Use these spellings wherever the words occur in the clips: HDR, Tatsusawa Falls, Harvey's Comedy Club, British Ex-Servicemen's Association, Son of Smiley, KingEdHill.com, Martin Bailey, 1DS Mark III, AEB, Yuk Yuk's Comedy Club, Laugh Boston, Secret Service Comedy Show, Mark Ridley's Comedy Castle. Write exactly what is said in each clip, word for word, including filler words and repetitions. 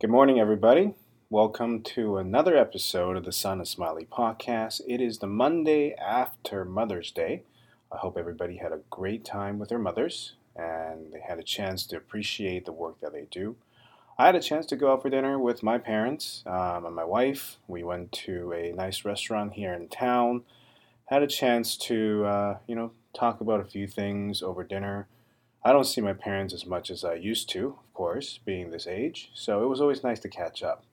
Good morning, everybody. Welcome to another episode of the Son of Smiley podcast. It is the Monday after Mother's Day. I hope everybody had a great time with their mothers and they had a chance to appreciate the work that they do. I had a chance to go out for dinner with my parents um, and my wife. We went to a nice restaurant here in town. Had a chance to, uh, you know, talk about a few things over dinner. I don't see my parents as much as I used to, of course, being this age. So it was always nice to catch up.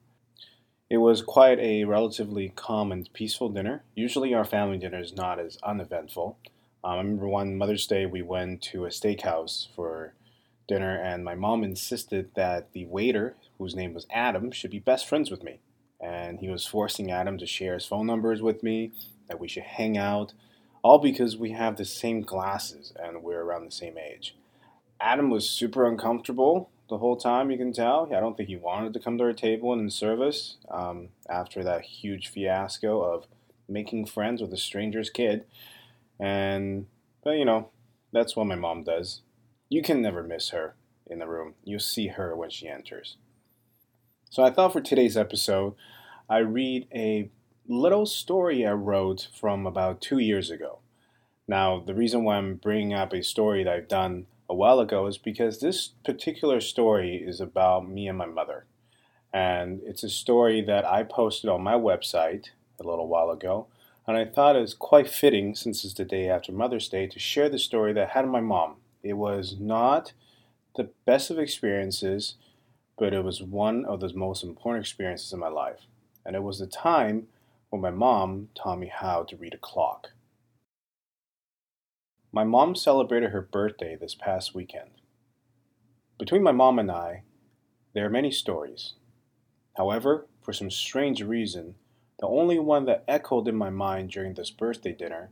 It was quite a relatively calm and peaceful dinner. Usually our family dinner is not as uneventful. Um, I remember one Mother's Day we went to a steakhouse for dinner, and my mom insisted that the waiter, whose name was Adam, should be best friends with me. And he was forcing Adam to share his phone numbers with me, that we should hang out, all because we have the same glasses and we're around the same age. Adam was super uncomfortable the whole time, you can tell. I don't think he wanted to come to our table and serve us um, after that huge fiasco of making friends with a stranger's kid. And, but you know, that's what my mom does. You can never miss her in the room. You'll see her when she enters. So I thought for today's episode, I read a little story I wrote from about two years ago. Now, the reason why I'm bringing up a story that I've done a while ago is because this particular story is about me and my mother. And it's a story that I posted on my website a little while ago. And I thought it was quite fitting, since it's the day after Mother's Day, to share the story that I had of my mom. It was not the best of experiences, but it was one of the most important experiences in my life. And it was the time when my mom taught me how to read a clock. My mom celebrated her birthday this past weekend. Between my mom and I, there are many stories. However, for some strange reason, the only one that echoed in my mind during this birthday dinner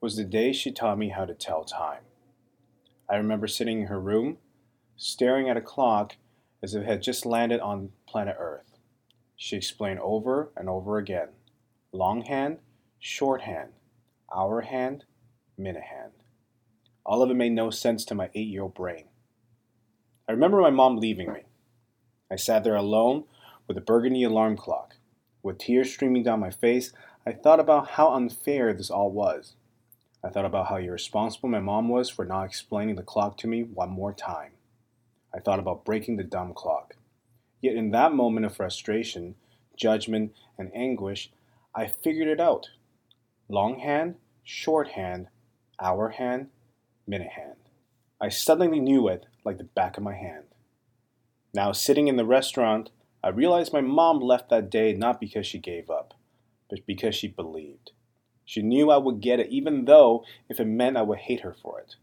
was the day she taught me how to tell time. I remember sitting in her room, staring at a clock as if it had just landed on planet Earth. She explained over and over again. Longhand, shorthand, hour hand, minute hand. All of it made no sense to my eight-year-old brain. I remember my mom leaving me. I sat there alone with a burgundy alarm clock. With tears streaming down my face, I thought about how unfair this all was. I thought about how irresponsible my mom was for not explaining the clock to me one more time. I thought about breaking the dumb clock. Yet in that moment of frustration, judgment, and anguish, I figured it out. Longhand, shorthand, hour hand, minute hand. I suddenly knew it like the back of my hand. Now sitting in the restaurant, I realized my mom left that day not because she gave up, but because she believed. She knew I would get it, even though if it meant I would hate her for it.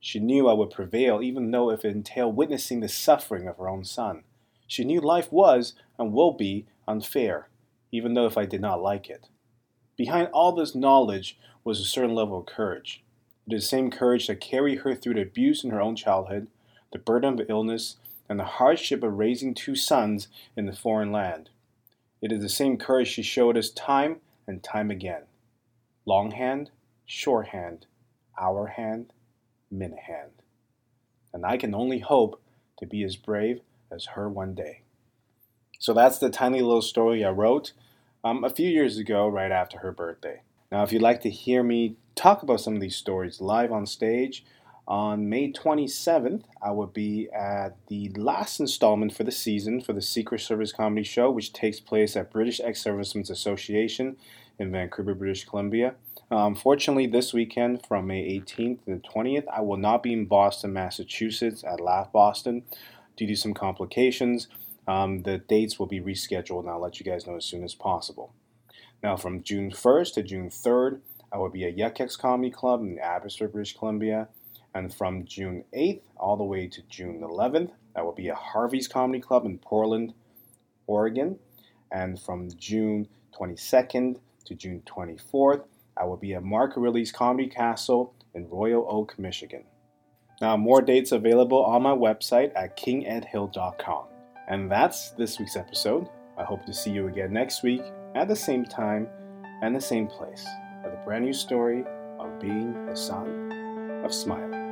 She knew I would prevail, even though if it entailed witnessing the suffering of her own son. She knew life was and will be unfair, even though if I did not like it. Behind all this knowledge was a certain level of courage. It is the same courage that carried her through the abuse in her own childhood, the burden of illness, and the hardship of raising two sons in the foreign land. It is the same courage she showed us time and time again. Longhand, shorthand, hour hand, minute hand. And I can only hope to be as brave as her one day. So that's the tiny little story I wrote um, a few years ago, right after her birthday. Now, if you'd like to hear me talk about some of these stories live on stage, on May twenty-seventh, I will be at the last installment for the season for the Secret Service Comedy Show, which takes place at British Ex-Servicemen's Association in Vancouver, British Columbia. Um, fortunately, this weekend from May eighteenth to the twentieth, I will not be in Boston, Massachusetts at Laugh Boston due to some complications. Um, the dates will be rescheduled, and I'll let you guys know as soon as possible. Now, from June first to June third, I will be at Yuk Yuk's Comedy Club in Abbotsford, British Columbia. And from June eighth all the way to June eleventh, that will be at Harvey's Comedy Club in Portland, Oregon. And from June twenty-second to June twenty-fourth, I will be at Mark Ridley's Comedy Castle in Royal Oak, Michigan. Now, more dates available on my website at King Ed Hill dot com. And that's this week's episode. I hope to see you again next week at the same time and the same place with a brand new story of being the son of Smiley.